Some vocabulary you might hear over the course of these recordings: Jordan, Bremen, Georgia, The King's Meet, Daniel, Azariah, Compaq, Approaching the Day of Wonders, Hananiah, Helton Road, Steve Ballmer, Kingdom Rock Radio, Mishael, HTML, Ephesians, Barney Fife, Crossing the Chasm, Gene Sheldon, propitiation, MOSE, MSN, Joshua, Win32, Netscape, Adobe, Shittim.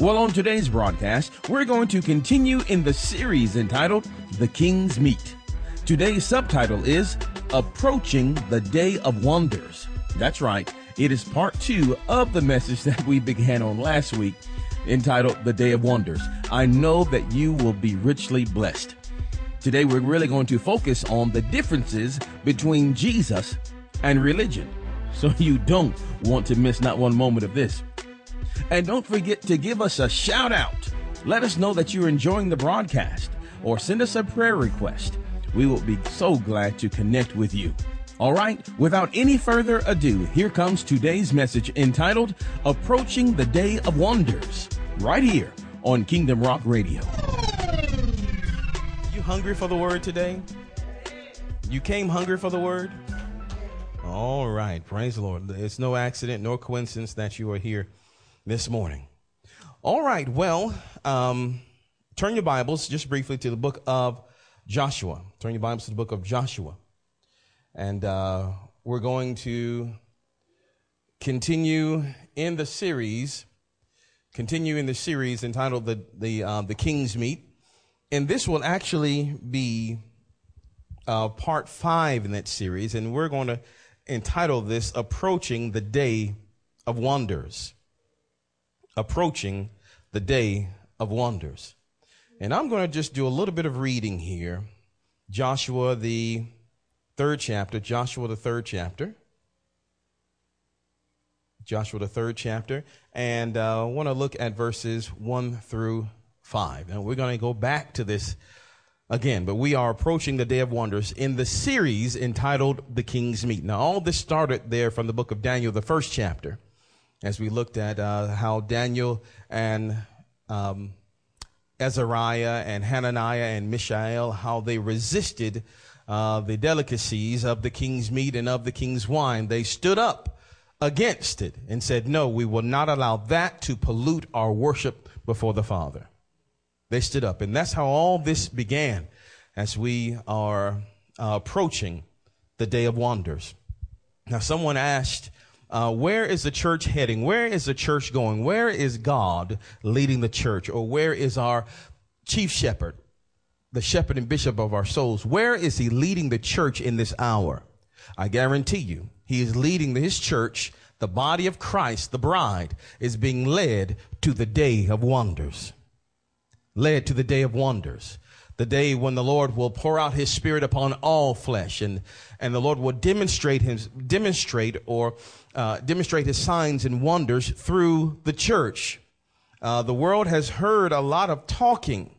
Well, on today's broadcast, we're going to continue in the series entitled The King's Meet. Today's subtitle is Approaching the Day of Wonders. That's right, it is part 2 of the message that we began on last week entitled The Day of Wonders. I know that you will be richly blessed. Today, we're really going to focus on the differences between Jesus and religion. So you don't want to miss not one moment of this. And don't forget to give us a shout out. Let us know that you're enjoying the broadcast or send us a prayer request. We will be so glad to connect with you. All right, without any further ado, here comes today's message entitled Approaching the Day of Wonders, right here on Kingdom Rock Radio. You hungry for the word today? You came hungry for the word? All right, praise the Lord. It's no accident nor coincidence that you are here this morning. All right, well, turn your Bibles just briefly to the book of Joshua. Turn your Bibles to the book of Joshua. And we're going to continue in the series entitled The King's Meet. And this will actually be part 5 in that series. And we're going to entitle this Approaching the Day of Wonders. Approaching the Day of Wonders. And I'm going to just do a little bit of reading here. Joshua, the third chapter. And I want to look at verses 1-5. And we're going to go back to this again, but we are approaching the Day of Wonders in the series entitled The King's Meet. Now, all this started there from the book of Daniel, the first chapter, as we looked at how Daniel and Azariah and Hananiah and Mishael, how they resisted the delicacies of the king's meat and of the king's wine. They stood up against it and said, no, we will not allow that to pollute our worship before the Father. They stood up. And that's how all this began as we are approaching the Day of Wonders. Now, someone asked, where is the church heading? Where is the church going? Where is God leading the church? Or where is our chief shepherd, the shepherd and bishop of our souls? Where is he leading the church in this hour? I guarantee you, he is leading his church. The body of Christ, the bride, is being led to the Day of Wonders. Led to the Day of Wonders. The day when the Lord will pour out his spirit upon all flesh, and the Lord will demonstrate his signs and wonders through the church. The world has heard a lot of talking.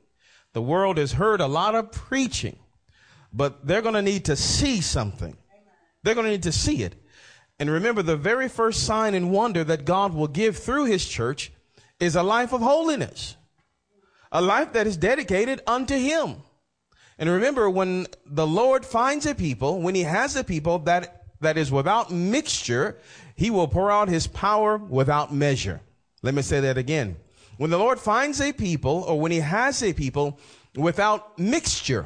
The world has heard a lot of preaching, but they're going to need to see something. They're going to need to see it. And remember, the very first sign and wonder that God will give through his church is a life of holiness. A life that is dedicated unto him. And remember, when the Lord finds a people, when he has a people that is without mixture, he will pour out his power without measure. Let me say that again. When the Lord finds a people, or when he has a people without mixture,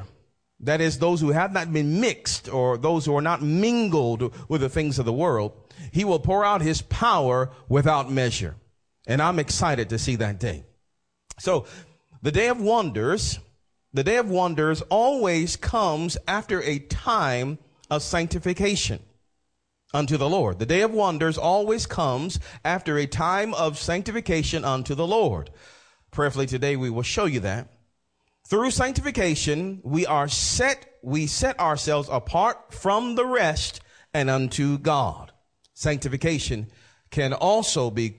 that is, those who have not been mixed or those who are not mingled with the things of the world, he will pour out his power without measure. And I'm excited to see that day. So, the day of wonders always comes after a time of sanctification unto the Lord. The Day of Wonders always comes after a time of sanctification unto the Lord. Prayerfully today, we will show you that. Through sanctification, we set ourselves apart from the rest and unto God. Sanctification can also be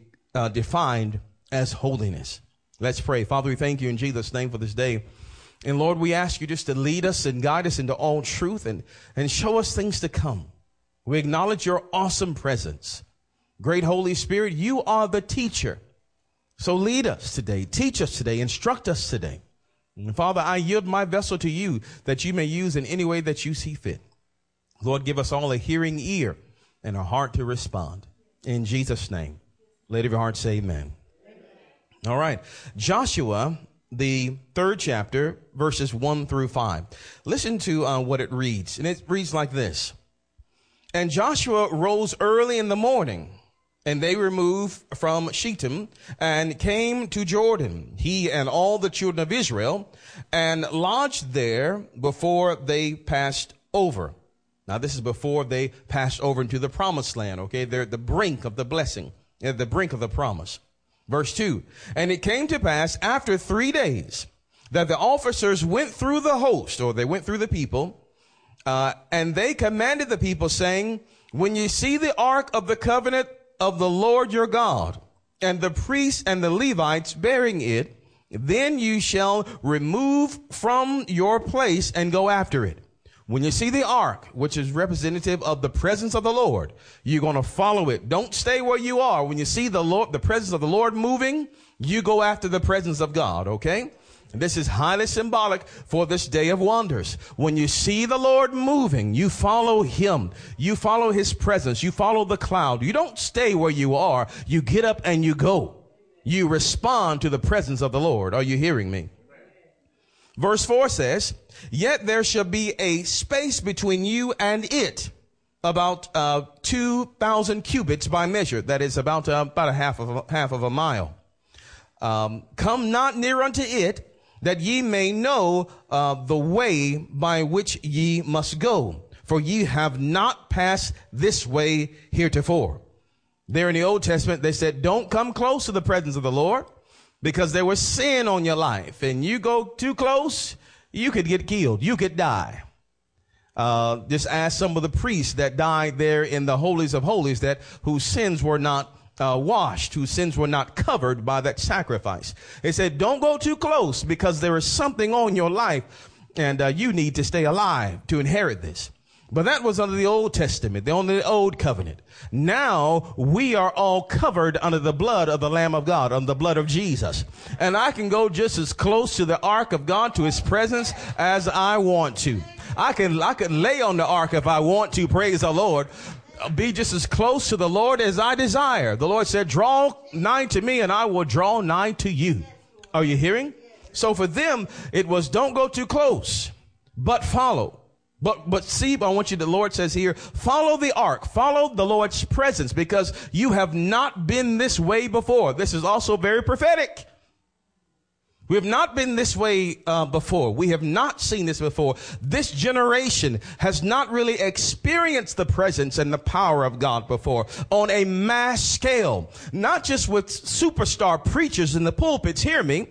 defined as holiness. Let's pray. Father, we thank you in Jesus' name for this day. And Lord, we ask you just to lead us and guide us into all truth and show us things to come. We acknowledge your awesome presence. Great Holy Spirit, you are the teacher. So lead us today, teach us today, instruct us today. And Father, I yield my vessel to you that you may use in any way that you see fit. Lord, give us all a hearing ear and a heart to respond. In Jesus' name, let every heart say amen. All right, Joshua, the third chapter, verses 1-5. Listen to what it reads, and it reads like this. And Joshua rose early in the morning And they removed from Shittim and came to Jordan, he and all the children of Israel, and lodged there before they passed over. Now, this is before they passed over into the promised land, okay? They're at the brink of the blessing, at the brink of the promise. Verse 2, and it came to pass after 3 days that the officers went through the host, or they went through the people, and they commanded the people, saying, when you see the ark of the covenant of the Lord your God, and the priests and the Levites bearing it, then you shall remove from your place and go after it. When you see the ark, which is representative of the presence of the Lord, you're going to follow it. Don't stay where you are. When you see the Lord, the presence of the Lord moving, you go after the presence of God, okay? And this is highly symbolic for this day of wonders. When you see the Lord moving, you follow him. You follow his presence. You follow the cloud. You don't stay where you are. You get up and you go. You respond to the presence of the Lord. Are you hearing me? Verse 4 says, yet there shall be a space between you and it, about 2,000 cubits by measure. That is about a half of a mile. Come not near unto it, that ye may know the way by which ye must go. For ye have not passed this way heretofore. There in the Old Testament, they said, don't come close to the presence of the Lord, because there was sin on your life, and you go too close, you could get killed. You could die. Just ask some of the priests that died there in the holies of holies, that whose sins were not washed, whose sins were not covered by that sacrifice. They said, don't go too close, because there is something on your life, and you need to stay alive to inherit this. But that was under the Old Testament, under the Old Covenant. Now we are all covered under the blood of the Lamb of God, under the blood of Jesus. And I can go just as close to the ark of God, to his presence, as I want to. I can lay on the ark if I want to, praise the Lord. Be just as close to the Lord as I desire. The Lord said, draw nigh to me and I will draw nigh to you. Are you hearing? So for them, it was don't go too close, but follow. But see, I want you to, the Lord says here, follow the ark, follow the Lord's presence, because you have not been this way before. This is also very prophetic. We have not been this way before. We have not seen this before. This generation has not really experienced the presence and the power of God before on a mass scale, not just with superstar preachers in the pulpits. Hear me.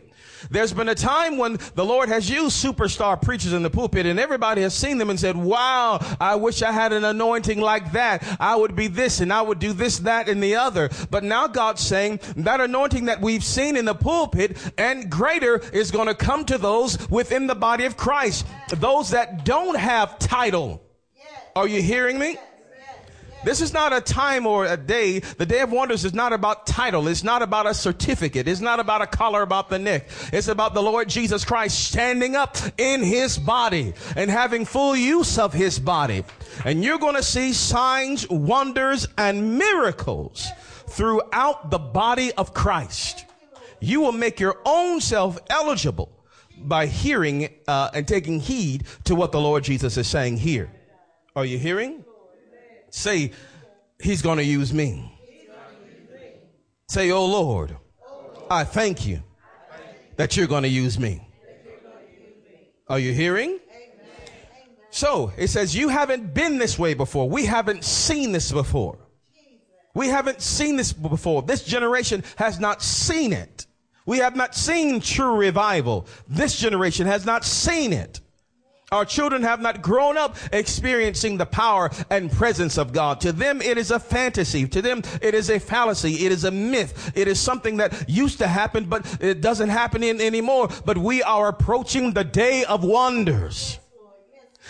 There's been a time when the Lord has used superstar preachers in the pulpit, and everybody has seen them and said, wow, I wish I had an anointing like that. I would be this and I would do this, that, and the other. But now God's saying that anointing that we've seen in the pulpit and greater is going to come to those within the body of Christ, those that don't have title. Are you hearing me? This is not a time or a day. The Day of Wonders is not about title. It's not about a certificate. It's not about a collar about the neck. It's about the Lord Jesus Christ standing up in his body and having full use of his body. And you're going to see signs, wonders, and miracles throughout the body of Christ. You will make your own self eligible by hearing and taking heed to what the Lord Jesus is saying here. Are you hearing? Say, he's going to use me. Say, oh Lord, I thank you that you're going to use me. Are you hearing? So it says, you haven't been this way before. We haven't seen this before. We haven't seen this before. This generation has not seen it. We have not seen true revival. This generation has not seen it. Our children have not grown up experiencing the power and presence of God. To them, it is a fantasy. To them, it is a fallacy. It is a myth. It is something that used to happen, but it doesn't happen anymore. But we are approaching the day of wonders.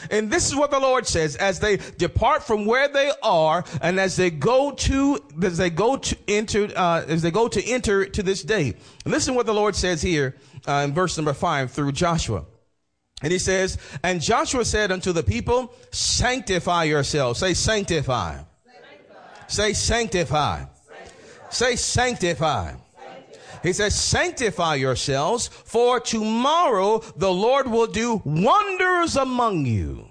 And this is what the Lord says, as they depart from where they are, and as they go to enter to this day. Listen to what the Lord says here in verse number 5 through Joshua. And he says, and Joshua said unto the people, sanctify yourselves. Say, sanctify. Sanctify. Say, sanctify. Sanctify. Say, sanctify. Sanctify. He says, sanctify yourselves, for tomorrow the Lord will do wonders among you.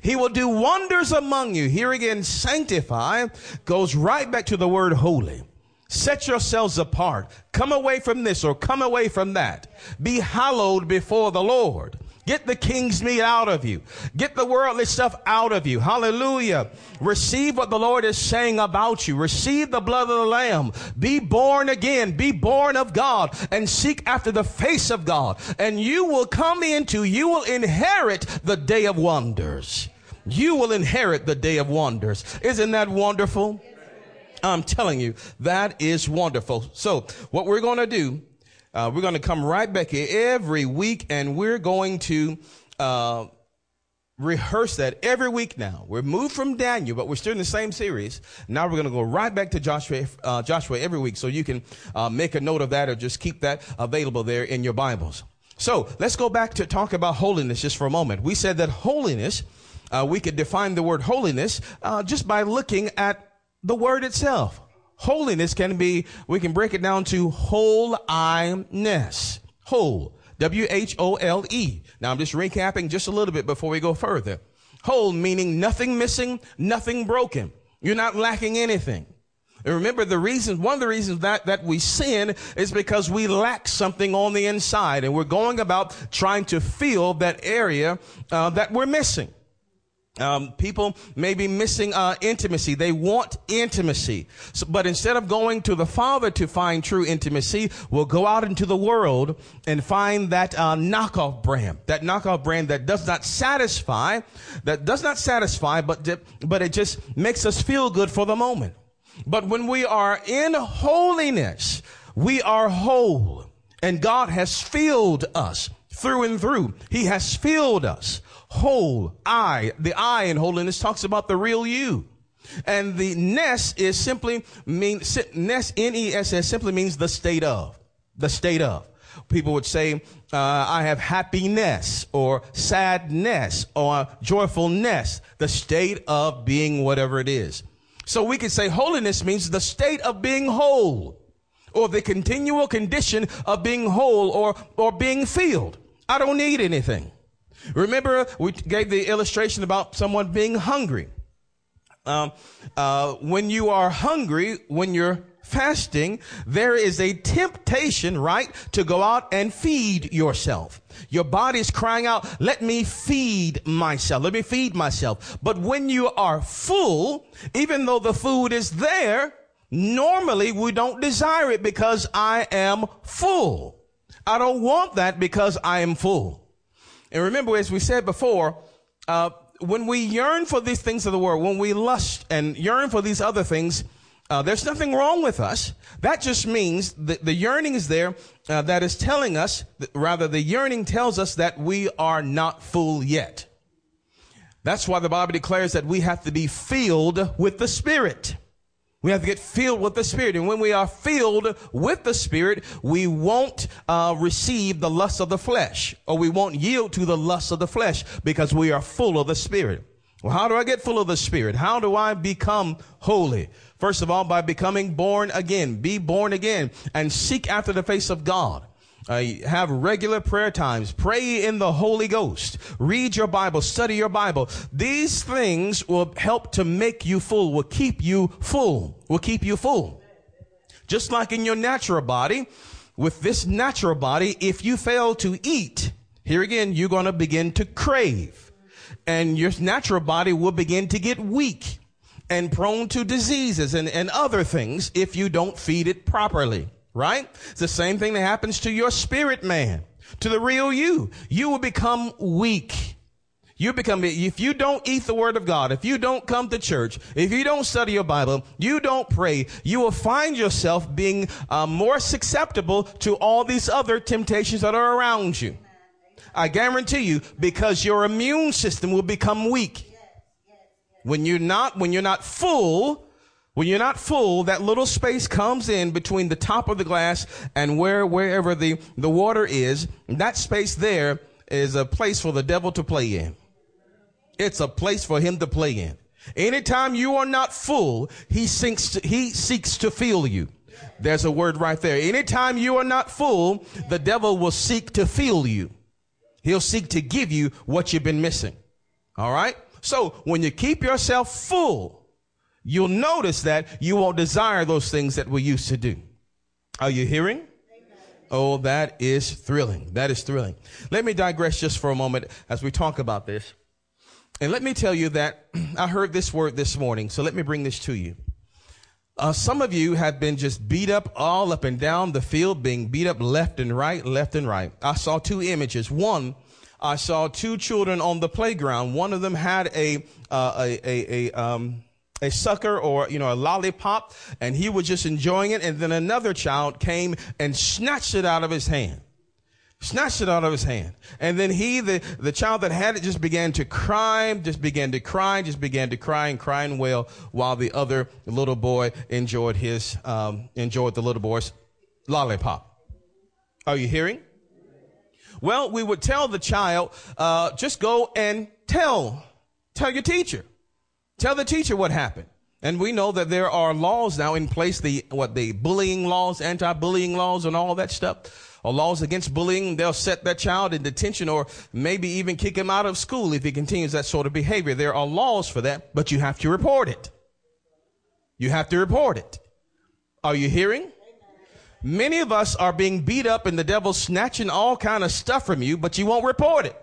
He will do wonders among you. Here again, sanctify goes right back to the word holy. Set yourselves apart. Come away from this or come away from that. Be hallowed before the Lord. Get the King's Meat out of you. Get the worldly stuff out of you. Hallelujah. Receive what the Lord is saying about you. Receive the blood of the Lamb. Be born again. Be born of God and seek after the face of God. And you will inherit the day of wonders. You will inherit the day of wonders. Isn't that wonderful? I'm telling you, that is wonderful. So what we're going to do, we're going to come right back here every week, and we're going to rehearse that every week now. We're moved from Daniel, but we're still in the same series. Now we're going to go right back to Joshua every week, so you can make a note of that or just keep that available there in your Bibles. So let's go back to talk about holiness just for a moment. We said that holiness, we could define the word holiness just by looking at the word itself. Holiness can be, we can break it down to whole-I-ness. Whole, W-H-O-L-E. Now, I'm just recapping just a little bit before we go further. Whole meaning nothing missing, nothing broken. You're not lacking anything. And remember, one of the reasons that we sin is because we lack something on the inside, and we're going about trying to fill that area that we're missing. People may be missing intimacy. They want intimacy. So, but instead of going to the Father to find true intimacy, we'll go out into the world and find that knockoff brand that does not satisfy, but it just makes us feel good for the moment. But when we are in holiness, we are whole, and God has filled us through and through. He has filled us. Whole, I, the I in holiness talks about the real you. And the ness is simply means, ness, N-E-S-S simply means the state of. People would say, I have happiness or sadness or joyfulness, the state of being whatever it is. So we could say holiness means the state of being whole, or the continual condition of being whole or being filled. I don't need anything. Remember, we gave the illustration about someone being hungry. When you are hungry, when you're fasting, there is a temptation, right, to go out and feed yourself. Your body's crying out, let me feed myself. Let me feed myself. But when you are full, even though the food is there, normally we don't desire it because I am full. I don't want that because I am full. And remember, as we said before, when we yearn for these things of the world, when we lust and yearn for these other things, there's nothing wrong with us. That just means the yearning is there that is telling us, the yearning tells us that we are not full yet. That's why the Bible declares that we have to be filled with the Spirit. We have to get filled with the Spirit. And when we are filled with the Spirit, we won't receive the lust of the flesh, or we won't yield to the lust of the flesh because we are full of the Spirit. Well, how do I get full of the Spirit? How do I become holy? First of all, by becoming born again. Be born again and seek after the face of God. Have regular prayer times. Pray in the Holy Ghost. Read your Bible. Study your Bible. These things will help to make you full, will keep you full, will keep you full. Just like in your natural body, with this natural body, if you fail to eat, here again, you're going to begin to crave. And your natural body will begin to get weak and prone to diseases and other things if you don't feed it properly. Right? It's the same thing that happens to your spirit man, to the real you. You will become weak. If you don't eat the word of God, if you don't come to church, if you don't study your Bible, you don't pray, you will find yourself being more susceptible to all these other temptations that are around you. I guarantee you, because your immune system will become weak. When you're not full, that little space comes in between the top of the glass and wherever the water is. That space there is a place for the devil to play in. It's a place for him to play in. Anytime you are not full, he seeks to fill you. There's a word right there. Anytime you are not full, the devil will seek to fill you. He'll seek to give you what you've been missing. All right? So when you keep yourself full, you'll notice that you won't desire those things that we used to do. Are you hearing? Amen. Oh, that is thrilling. That is thrilling. Let me digress just for a moment as we talk about this. And let me tell you that I heard this word this morning. So let me bring this to you. Some of you have been just beat up all up and down the field, being beat up left and right, left and right. I saw two images. One, I saw two children on the playground. One of them had a sucker or, you know, a lollipop, and he was just enjoying it. And then another child came and snatched it out of his hand. Snatched it out of his hand. And then he, the child that had it, just began to cry, just began to cry and wail while the other little boy enjoyed his, enjoyed the little boy's lollipop. Are you hearing? Well, we would tell the child, just go and tell your teacher. Tell the teacher what happened. And we know that there are laws now in place, the bullying laws, anti-bullying laws and all that stuff. Or laws against bullying, they'll set that child in detention or maybe even kick him out of school if he continues that sort of behavior. There are laws for that, but you have to report it. You have to report it. Are you hearing? Amen. Many of us are being beat up and the devil's snatching all kind of stuff from you, but you won't report it.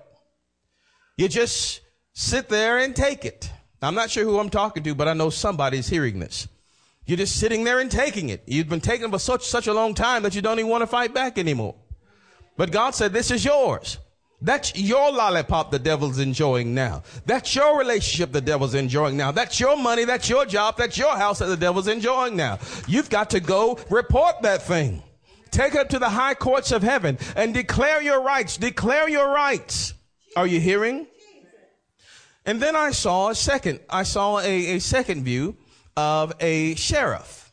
You just sit there and take it. I'm not sure who I'm talking to, but I know somebody's hearing this. You're just sitting there and taking it. You've been taking it for such a long time that you don't even want to fight back anymore. But God said, this is yours. That's your lollipop the devil's enjoying now. That's your relationship the devil's enjoying now. That's your money, that's your job, that's your house that the devil's enjoying now. You've got to go report that thing. Take it to the high courts of heaven and declare your rights. Declare your rights. Are you hearing? And then I saw a second view of a sheriff,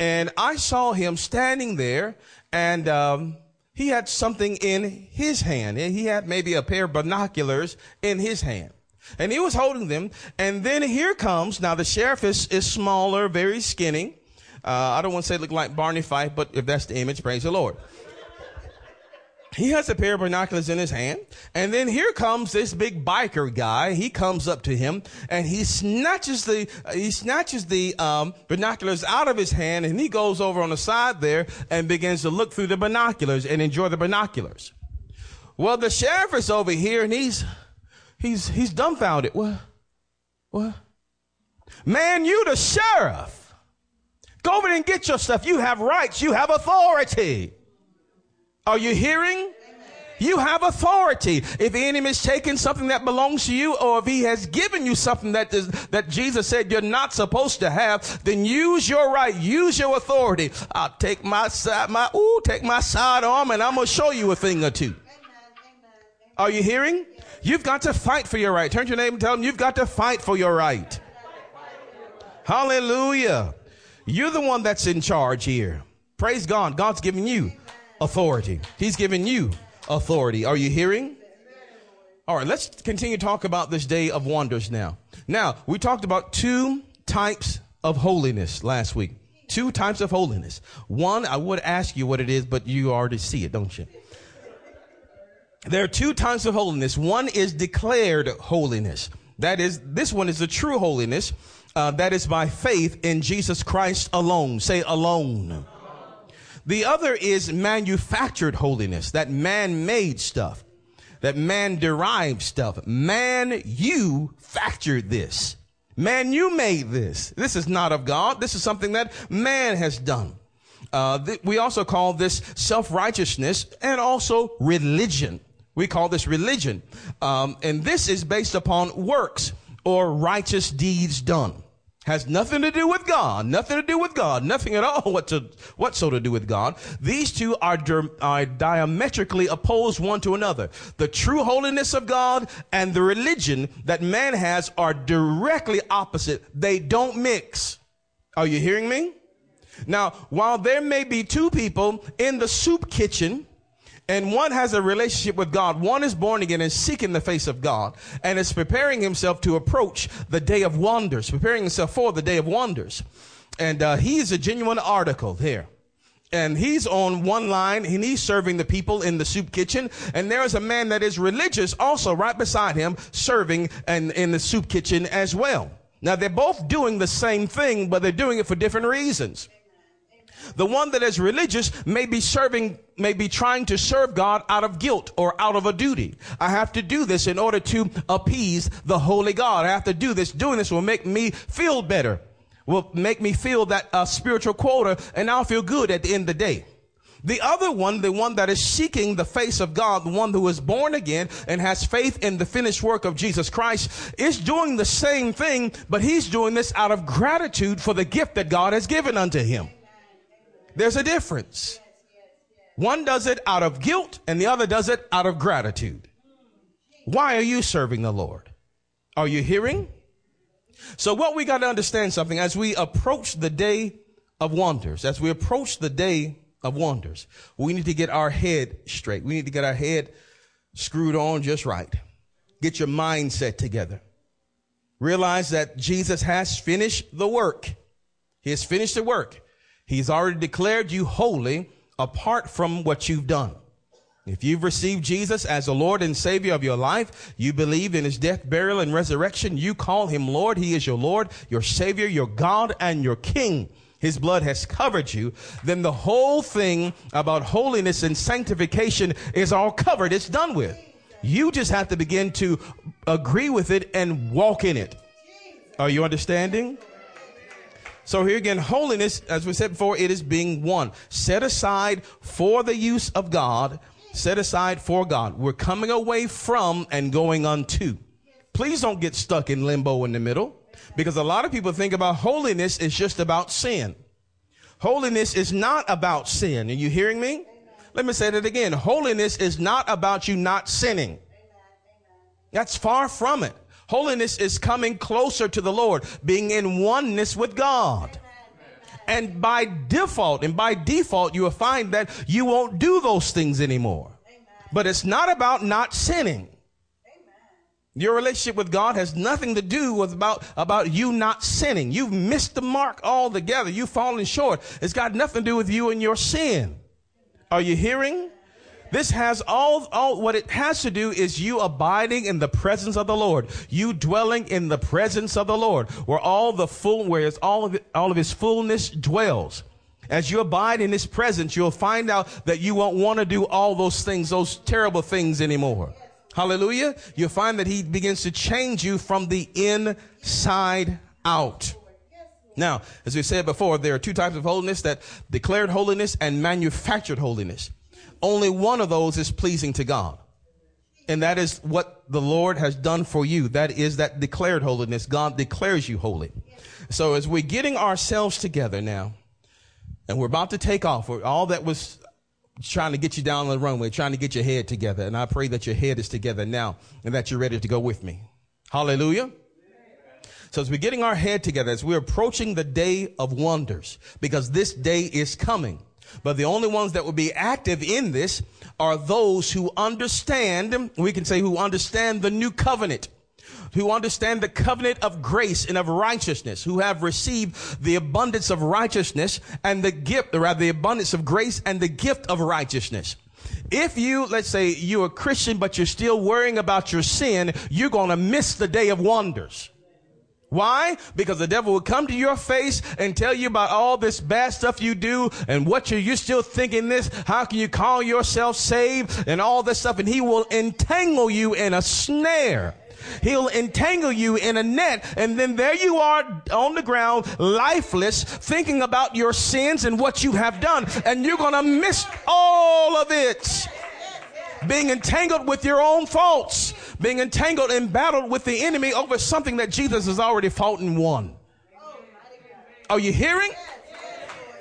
and I saw him standing there, and he had something in his hand, and he had maybe a pair of binoculars in his hand, and he was holding them. And then here comes, now the sheriff is smaller, very skinny. I don't want to say look like Barney Fife, but if that's the image, praise the Lord. He has a pair of binoculars in his hand, and then here comes this big biker guy. He comes up to him and he snatches the binoculars out of his hand, and he goes over on the side there and begins to look through the binoculars and enjoy the binoculars. Well, the sheriff is over here and he's dumbfounded. What? Man, you the sheriff. Go over there and get your stuff. You have rights. You have authority. Are you hearing? Amen. You have authority. If the enemy is taking something that belongs to you, or if he has given you something that Jesus said you're not supposed to have, then use your right, use your authority. I'll take my sidearm, and I'm going to show you a thing or two. Amen. Amen. Are you hearing? Yes. You've got to fight for your right. Turn to your neighbor and tell him you've got to fight for your right. Hallelujah. You're the one that's in charge here. Praise God. God's giving you authority. He's given you authority. Are you hearing? All right, let's continue to talk about this day of wonders now. Now, we talked about two types of holiness last week. Two types of holiness. One, I would ask you what it is, but you already see it, don't you? There are two types of holiness. One is declared holiness. That is, this one is the true holiness. That is by faith in Jesus Christ alone. Say alone. The other is manufactured holiness, that man-made stuff, that man-derived stuff. Man, you factored this. Man, you made this. This is not of God. This is something that man has done. We also call this self-righteousness and also religion. We call this religion. And this is based upon works or righteous deeds done. Has nothing to do with God, nothing at all whatsoever to do with God. These two are diametrically opposed one to another. The true holiness of God and the religion that man has are directly opposite. They don't mix. Are you hearing me? Now, while there may be two people in the soup kitchen, and one has a relationship with God. One is born again and seeking the face of God and is preparing himself to approach the day of wonders, preparing himself for the day of wonders. And he is a genuine article there. and he's on one line, and he's serving the people in the soup kitchen. And there is a man that is religious also right beside him serving in the soup kitchen as well. Now, they're both doing the same thing, but they're doing it for different reasons. The one that is religious may be trying to serve God out of guilt or out of a duty. I have to do this in order to appease the holy God. I have to do this. Doing this will make me feel better, will make me feel that spiritual quota, and I'll feel good at the end of the day. The other one, the one that is seeking the face of God, the one who is born again and has faith in the finished work of Jesus Christ, is doing the same thing, but he's doing this out of gratitude for the gift that God has given unto him. There's a difference. One does it out of guilt and the other does it out of gratitude. Why are you serving the Lord? Are you hearing? So what we got to understand something as we approach the day of wonders, we need to get our head straight. We need to get our head screwed on just right. Get your mindset together. Realize that Jesus has finished the work. He has finished the work. He's already declared you holy apart from what you've done. If you've received Jesus as the Lord and Savior of your life, you believe in his death, burial, and resurrection, you call him Lord. He is your Lord, your Savior, your God, and your King. His blood has covered you. Then the whole thing about holiness and sanctification is all covered. It's done with. You just have to begin to agree with it and walk in it. Are you understanding? So here again, holiness, as we said before, it is being one. Set aside for the use of God. Set aside for God. We're coming away from and going unto. Please don't get stuck in limbo in the middle, because a lot of people think about holiness is just about sin. Holiness is not about sin. Are you hearing me? Let me say that again. Holiness is not about you not sinning. That's far from it. Holiness is coming closer to the Lord, being in oneness with God. And by default, you will find that you won't do those things anymore. But it's not about not sinning. Your relationship with God has nothing to do with about you not sinning. You've missed the mark altogether. You've fallen short. It's got nothing to do with you and your sin. Are you hearing? This has all what it has to do is you abiding in the presence of the Lord, you dwelling in the presence of the Lord, where all of his fullness dwells. As you abide in his presence, you'll find out that you won't want to do all those things, those terrible things anymore. Hallelujah. You'll find that he begins to change you from the inside out. Now, as we said before, there are two types of holiness: that declared holiness and manufactured holiness. Only one of those is pleasing to God. And that is what the Lord has done for you. That is that declared holiness. God declares you holy. So as we're getting ourselves together now, and we're about to take off, all that was trying to get you down on the runway, trying to get your head together. And I pray that your head is together now and that you're ready to go with me. Hallelujah. So as we're getting our head together, as we're approaching the day of wonders, because this day is coming. But the only ones that will be active in this are those who understand, we can say who understand the new covenant, who understand the covenant of grace and of righteousness, who have received the abundance of righteousness and the abundance of grace and the gift of righteousness. If you, let's say you're a Christian, but you're still worrying about your sin, you're going to miss the day of wonders. Why? Because the devil will come to your face and tell you about all this bad stuff you do and what you're still thinking this. How can you call yourself saved and all this stuff? And he will entangle you in a snare. He'll entangle you in a net. And then there you are on the ground, lifeless, thinking about your sins and what you have done. And you're going to miss all of it. Being entangled with your own faults, being entangled and battled with the enemy over something that Jesus has already fought and won. Are you hearing?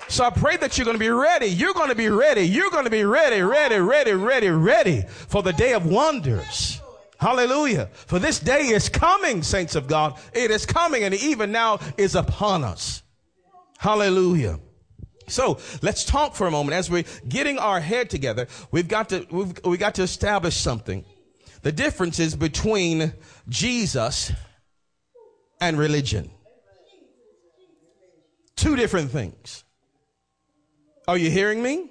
So I pray that you're going to be ready. You're going to be ready. You're going to be ready for the day of wonders. Hallelujah. For this day is coming, saints of God. It is coming, and even now is upon us. Hallelujah. So let's talk for a moment. As we're getting our head together, we got to establish something. The differences between Jesus and religion. Two different things. Are you hearing me?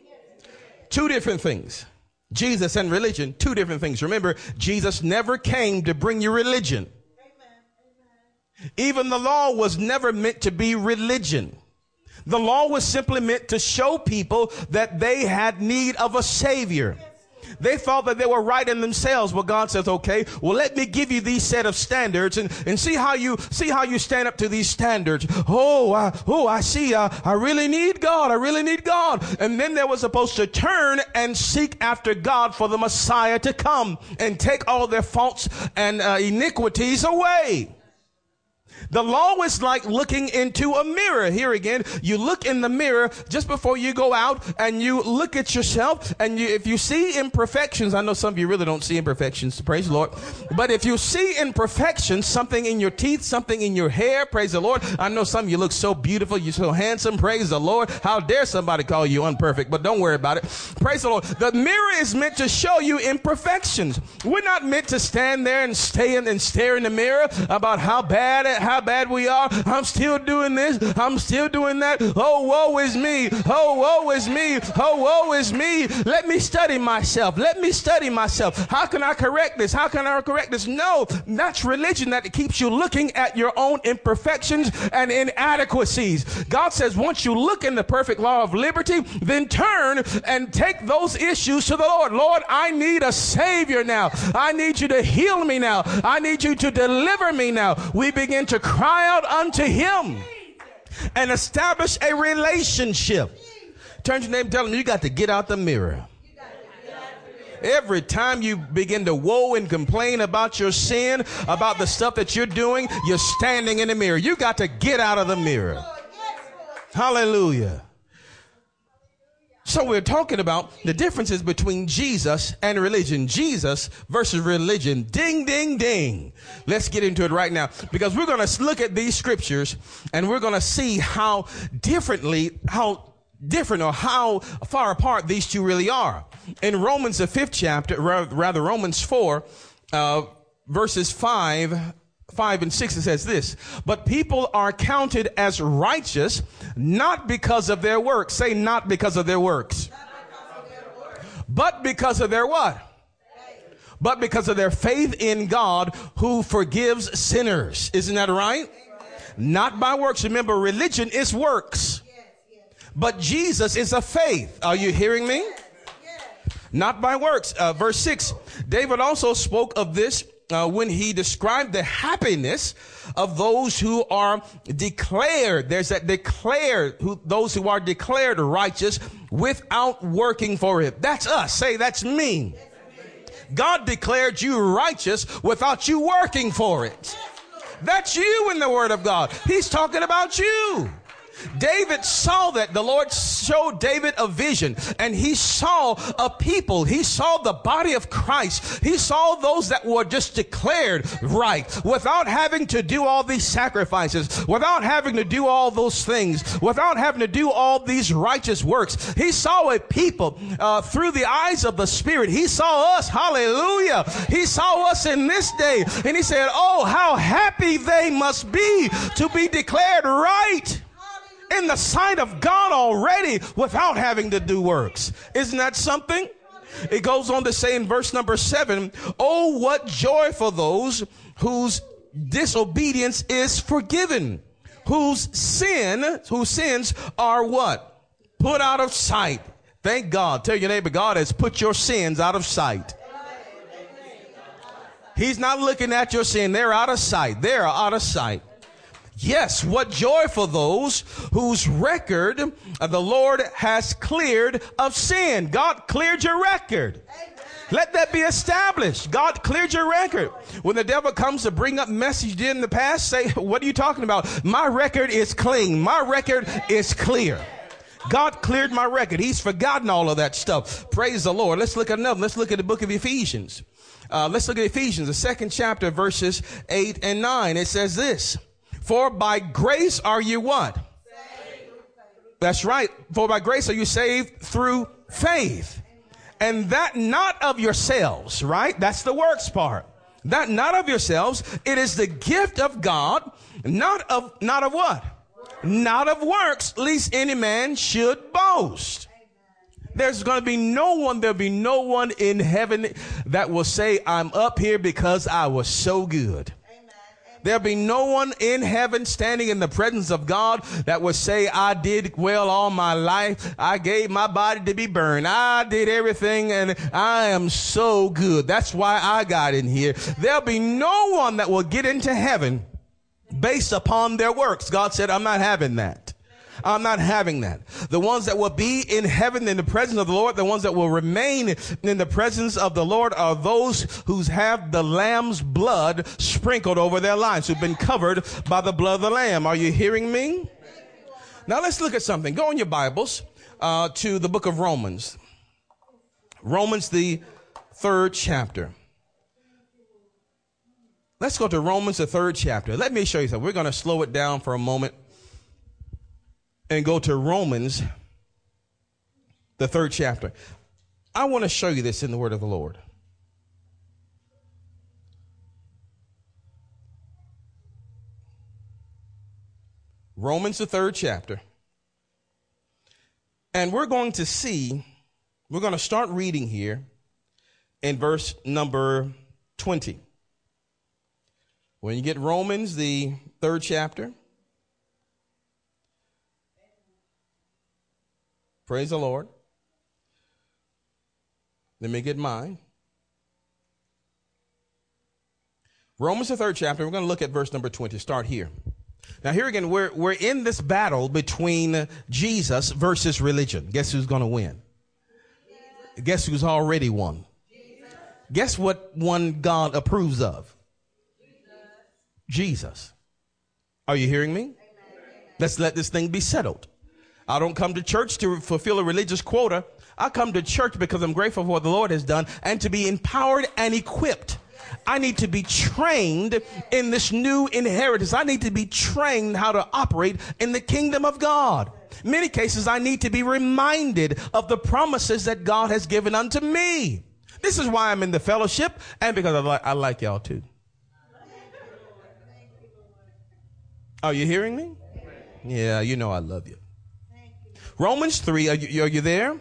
Two different things. Jesus and religion, two different things. Remember, Jesus never came to bring you religion. Even the law was never meant to be religion. The law was simply meant to show people that they had need of a savior. They thought that they were right in themselves. Well, God says, okay, well, let me give you these set of standards and see how you stand up to these standards. I really need God. I really need God. And then they were supposed to turn and seek after God for the Messiah to come and take all their faults and iniquities away. The law is like looking into a mirror. Here again, you look in the mirror just before you go out and you look at yourself, and if you see imperfections, I know some of you really don't see imperfections, praise the Lord, but if you see imperfections, something in your teeth, something in your hair, praise the Lord, I know some of you look so beautiful, you're so handsome, praise the Lord, how dare somebody call you unperfect, but don't worry about it, praise the Lord. The mirror is meant to show you imperfections. We're not meant to stand there and stay and stare in the mirror about how bad we are. I'm still doing this. I'm still doing that. Oh, woe is me. Oh, woe is me. Oh, woe is me. Let me study myself. Let me study myself. How can I correct this? How can I correct this? No, that's religion that keeps you looking at your own imperfections and inadequacies. God says, once you look in the perfect law of liberty, then turn and take those issues to the Lord. Lord, I need a savior now. I need you to heal me now. I need you to deliver me now. We begin to cry out unto him and establish a relationship. Turn to your neighbor, tell him, you got to get out the mirror. Every time you begin to woe and complain about your sin, about the stuff that you're doing, you're standing in the mirror. You got to get out of the mirror. Hallelujah. So we're talking about the differences between Jesus and religion. Jesus versus religion. Ding, ding, ding. Let's get into it right now, because we're going to look at these scriptures and we're going to see how far apart these two really are. In Romans, the fifth chapter, rather Romans 4, verses 5 and 6, it says this: but people are counted as righteous not because of their works. Say, not because of their works. But because of their what? Faith. But because of their faith in God, who forgives sinners. Isn't that right? Amen. Not by works. Remember, religion is works. Yes, yes. But Jesus is a faith. Are you hearing me? Yes, yes. Not by works. Verse 6, David also spoke of this when he described the happiness of those who are declared. There's that declared, those who are declared righteous without working for it. That's us. Say, that's me. God declared you righteous without you working for it. That's you in the Word of God. He's talking about you. David saw that. The Lord showed David a vision, and he saw a people. He saw the body of Christ. He saw those that were just declared right without having to do all these sacrifices, without having to do all those things, without having to do all these righteous works. He saw a people through the eyes of the Spirit. He saw us. Hallelujah. He saw us in this day, and he said, oh, how happy they must be to be declared right in the sight of God already without having to do works. Isn't that something? It goes on to say in verse number 7, oh, what joy for those whose disobedience is forgiven, whose sins are what? Put out of sight. Thank God. Tell your neighbor, God has put your sins out of sight. He's not looking at your sin. They're out of sight. They're out of sight. Yes, what joy for those whose record the Lord has cleared of sin. God cleared your record. Amen. Let that be established. God cleared your record. When the devil comes to bring up messages in the past, say, what are you talking about? My record is clean. My record is clear. God cleared my record. He's forgotten all of that stuff. Praise the Lord. Let's look at another. Let's look at the book of Ephesians. Let's look at Ephesians, the second chapter, verses 8 and 9. It says this: for by grace are you what? Saved. That's right. For by grace are you saved through faith. And that not of yourselves, right? That's the works part. That not of yourselves. It is the gift of God, not of what? Works. Not of works, lest any man should boast. There's going to be no one. There'll be no one in heaven that will say, I'm up here because I was so good. There'll be no one in heaven standing in the presence of God that would say, I did well all my life. I gave my body to be burned. I did everything and I am so good. That's why I got in here. There'll be no one that will get into heaven based upon their works. God said, I'm not having that. I'm not having that. The ones that will be in heaven in the presence of the Lord, the ones that will remain in the presence of the Lord are those who have the Lamb's blood sprinkled over their lives, who've been covered by the blood of the Lamb. Are you hearing me? Now let's look at something. Go in your Bibles to the book of Romans. Romans, the 3rd chapter. Let's go to Romans, the 3rd chapter. Let me show you something. We're going to slow it down for a moment and go to Romans, the 3rd chapter. I want to show you this in the word of the Lord. Romans, the 3rd chapter. And we're going to see, we're going to start reading here in verse number 20. When you get Romans, the 3rd chapter. Praise the Lord. Let me get mine. Romans, the 3rd chapter. We're going to look at verse number 20. Start here. Now, here again, we're in this battle between Jesus versus religion. Guess who's going to win? Guess who's already won? Guess what one God approves of? Jesus. Are you hearing me? Let's let this thing be settled. I don't come to church to fulfill a religious quota. I come to church because I'm grateful for what the Lord has done and to be empowered and equipped. I need to be trained in this new inheritance. I need to be trained how to operate in the kingdom of God. In many cases, I need to be reminded of the promises that God has given unto me. This is why I'm in the fellowship and because I like y'all too. Are you hearing me? Yeah, you know I love you. Romans 3, are you there?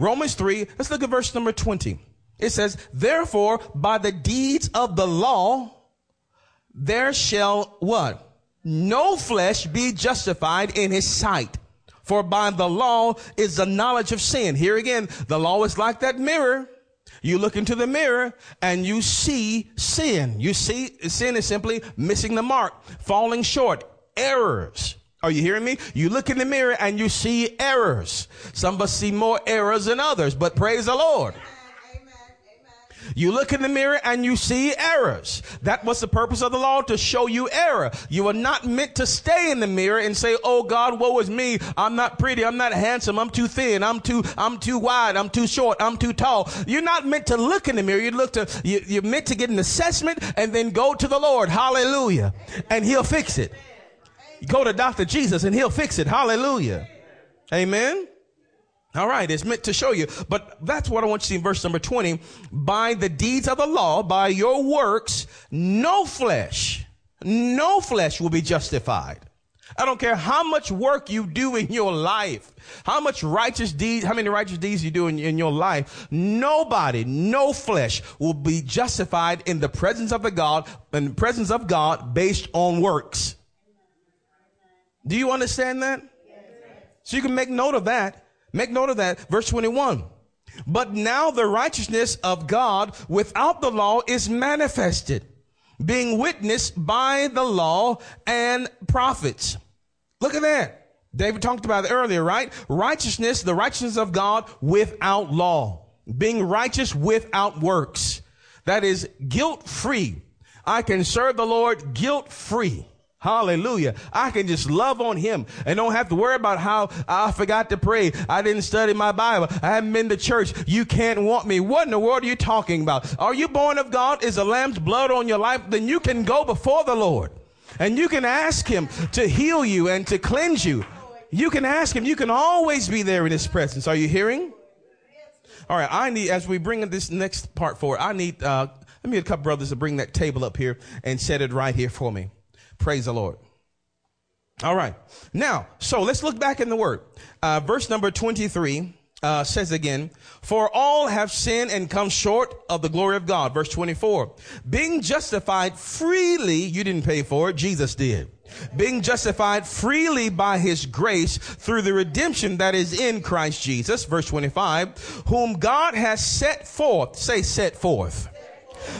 Romans 3, let's look at verse number 20. It says, therefore, by the deeds of the law, there shall what? No flesh be justified in his sight. For by the law is the knowledge of sin. Here again, the law is like that mirror. You look into the mirror and you see sin. You see sin is simply missing the mark, falling short, errors. Are you hearing me? You look in the mirror and you see errors. Some of us see more errors than others, but praise the Lord. Amen, amen. You look in the mirror and you see errors. That was the purpose of the law, to show you error. You are not meant to stay in the mirror and say, oh God, woe is me. I'm not pretty. I'm not handsome. I'm too thin. I'm too wide. I'm too short. I'm too tall. You're not meant to look in the mirror. You're meant to get an assessment and then go to the Lord. Hallelujah. And he'll fix it. Go to Dr. Jesus and he'll fix it. Hallelujah. Amen. All right. It's meant to show you. But that's what I want you to see in verse number 20. By the deeds of the law, by your works, no flesh will be justified. I don't care how much work you do in your life, how many righteous deeds you do in your life. Nobody, no flesh will be justified in the presence of God based on works. Do you understand that? Yes. So you can make note of that. Make note of that. Verse 21. But now the righteousness of God without the law is manifested, being witnessed by the law and prophets. Look at that. David talked about it earlier, right? Righteousness, the righteousness of God without law, being righteous without works. That is guilt-free. I can serve the Lord guilt-free. Hallelujah. I can just love on him and don't have to worry about how I forgot to pray. I didn't study my Bible. I haven't been to church. You can't want me. What in the world are you talking about? Are you born of God? Is the Lamb's blood on your life? Then you can go before the Lord and you can ask him to heal you and to cleanse you. You can ask him. You can always be there in his presence. Are you hearing? All right. I need, as we bring this next part forward, let me get a couple brothers to bring that table up here and set it right here for me. Praise the Lord. All right. Now, so let's look back in the Word. Verse number 23 says again, for all have sinned and come short of the glory of God. Verse 24, being justified freely, you didn't pay for it, Jesus did. Being justified freely by his grace through the redemption that is in Christ Jesus. Verse 25, whom God has set forth, say set forth,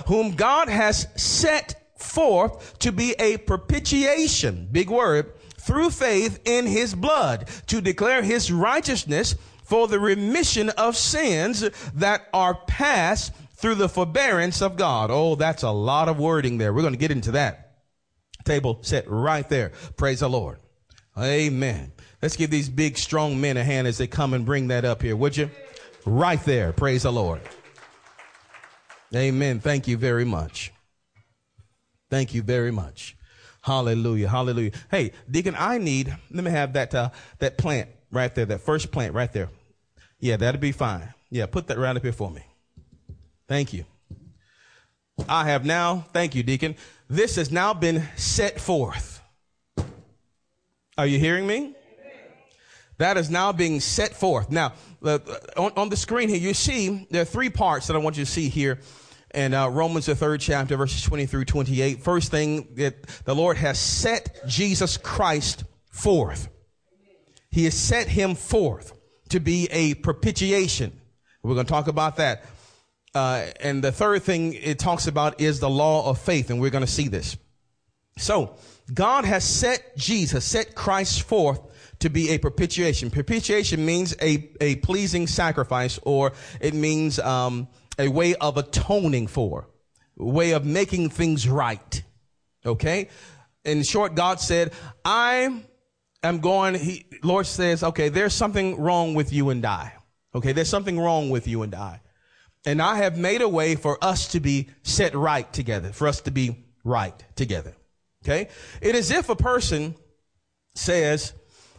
whom God has set forth to be a propitiation, big word, through faith in his blood to declare his righteousness for the remission of sins that are past through the forbearance of God. Oh, that's a lot of wording there. We're going to get into that. Table set right there. Praise the Lord. Amen. Let's give these big, strong men a hand as they come and bring that up here, would you? Right there. Praise the Lord. Amen. Thank you very much. Thank you very much. Hallelujah. Hallelujah. Hey, Deacon, let me have that plant right there, that first plant right there. Yeah, that'll be fine. Yeah, put that right up here for me. Thank you. Thank you, Deacon. This has now been set forth. Are you hearing me? Amen. That is now being set forth. Now, on the screen here, you see there are three parts that I want you to see here in Romans, the 3rd chapter, verses 20 through 28. First thing, that the Lord has set Jesus Christ forth. He has set him forth to be a propitiation. We're going to talk about that. And the third thing it talks about is the law of faith, and we're going to see this. So God has set Christ forth to be a propitiation. Propitiation means a pleasing sacrifice, or it means a way of atoning for, a way of making things right. Okay? In short, God said, Lord says, okay, there's something wrong with you and I. Okay, there's something wrong with you and I. And I have made a way for us to be set right together, for us to be right together. Okay? It is if a person says,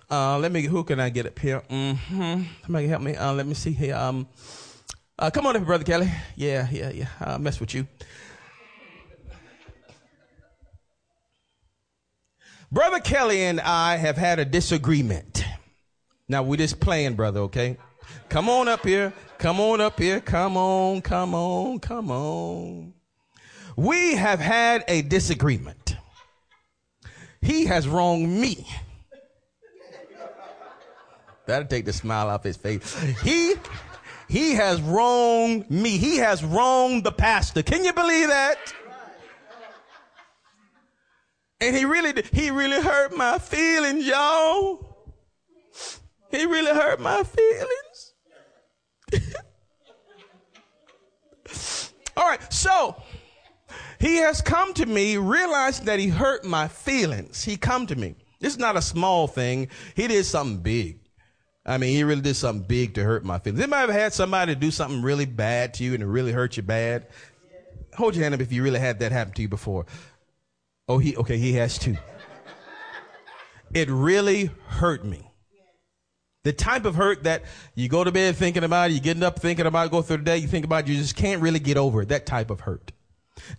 who can I get up here? Mm-hmm. Somebody help me. Let me see here. Come on up here, Brother Kelly. Yeah. I'll mess with you. Brother Kelly and I have had a disagreement. Now, we're just playing, brother, okay? Come on up here. Come on. We have had a disagreement. He has wronged me. That'll take the smile off his face. He has wronged me. He has wronged the pastor. Can you believe that? And he really hurt my feelings, y'all. He really hurt my feelings. All right, so he has come to me, realized that he hurt my feelings. He come to me. This is not a small thing. He did something big. I mean, he really did something big to hurt my feelings. Anybody ever had somebody do something really bad to you and it really hurt you bad? Hold your hand up if you really had that happen to you before. Oh, he has too. It really hurt me. The type of hurt that you go to bed thinking about, you getting up thinking about, go through the day, you think about, you just can't really get over it, that type of hurt.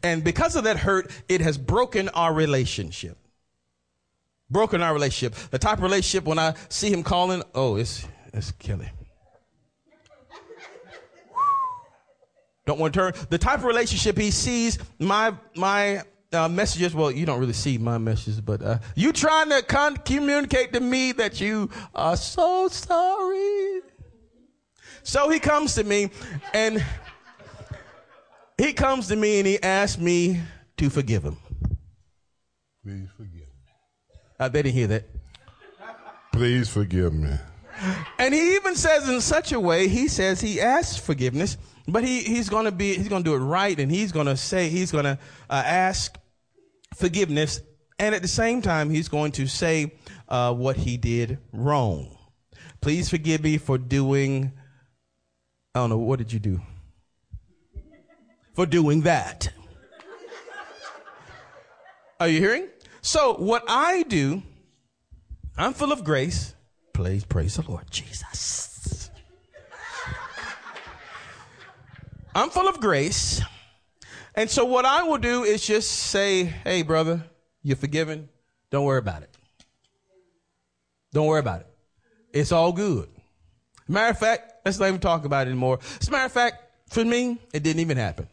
And because of that hurt, it has broken our relationship. The type of relationship when I see him calling, oh, it's Kelly. Don't want to turn. The type of relationship he sees my messages. Well, you don't really see my messages, but you trying to communicate to me that you are so sorry. So he comes to me and he asks me to forgive him. Please forgive me. They didn't hear that. Please forgive me. And he even says in such a way, he says he asks forgiveness, but he's going to do it right, and he's going to ask forgiveness, and at the same time he's going to say what he did wrong. Please forgive me for doing, I don't know, what did you do? For doing that. Are you hearing? So what I do, I'm full of grace. Please praise the Lord Jesus. I'm full of grace. And so what I will do is just say, hey, brother, you're forgiven. Don't worry about it. Don't worry about it. It's all good. Matter of fact, let's not even talk about it anymore. As a matter of fact, for me, it didn't even happen.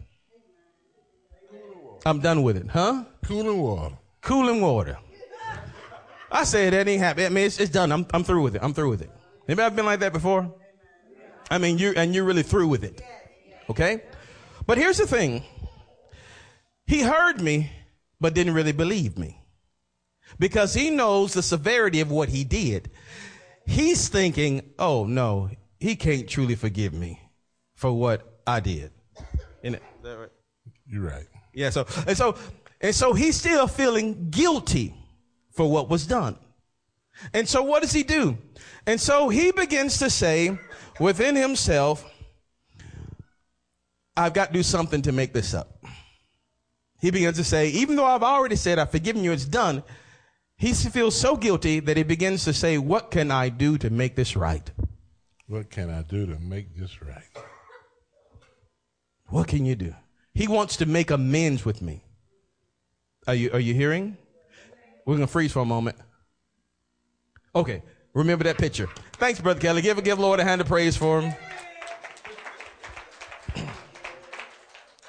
I'm done with it, huh? Cooling water. Cooling water. I said that ain't happening. I mean, it's done. I'm through with it. I'm through with it. Anybody ever been like that before? I mean, you're really through with it. Okay? But here's the thing. He heard me, but didn't really believe me. Because he knows the severity of what he did. He's thinking, oh, no, he can't truly forgive me for what I did. Isn't that right? You're right. Yeah, so he's still feeling guilty for what was done. And so what does he do? And so he begins to say within himself, I've got to do something to make this up. He begins to say, even though I've already said I've forgiven you, it's done. He feels so guilty that he begins to say, what can I do to make this right? What can I do to make this right? What can you do? He wants to make amends with me. Are you hearing? We're going to freeze for a moment. Okay, remember that picture. Thanks, Brother Kelly. Give Lord a hand of praise for him.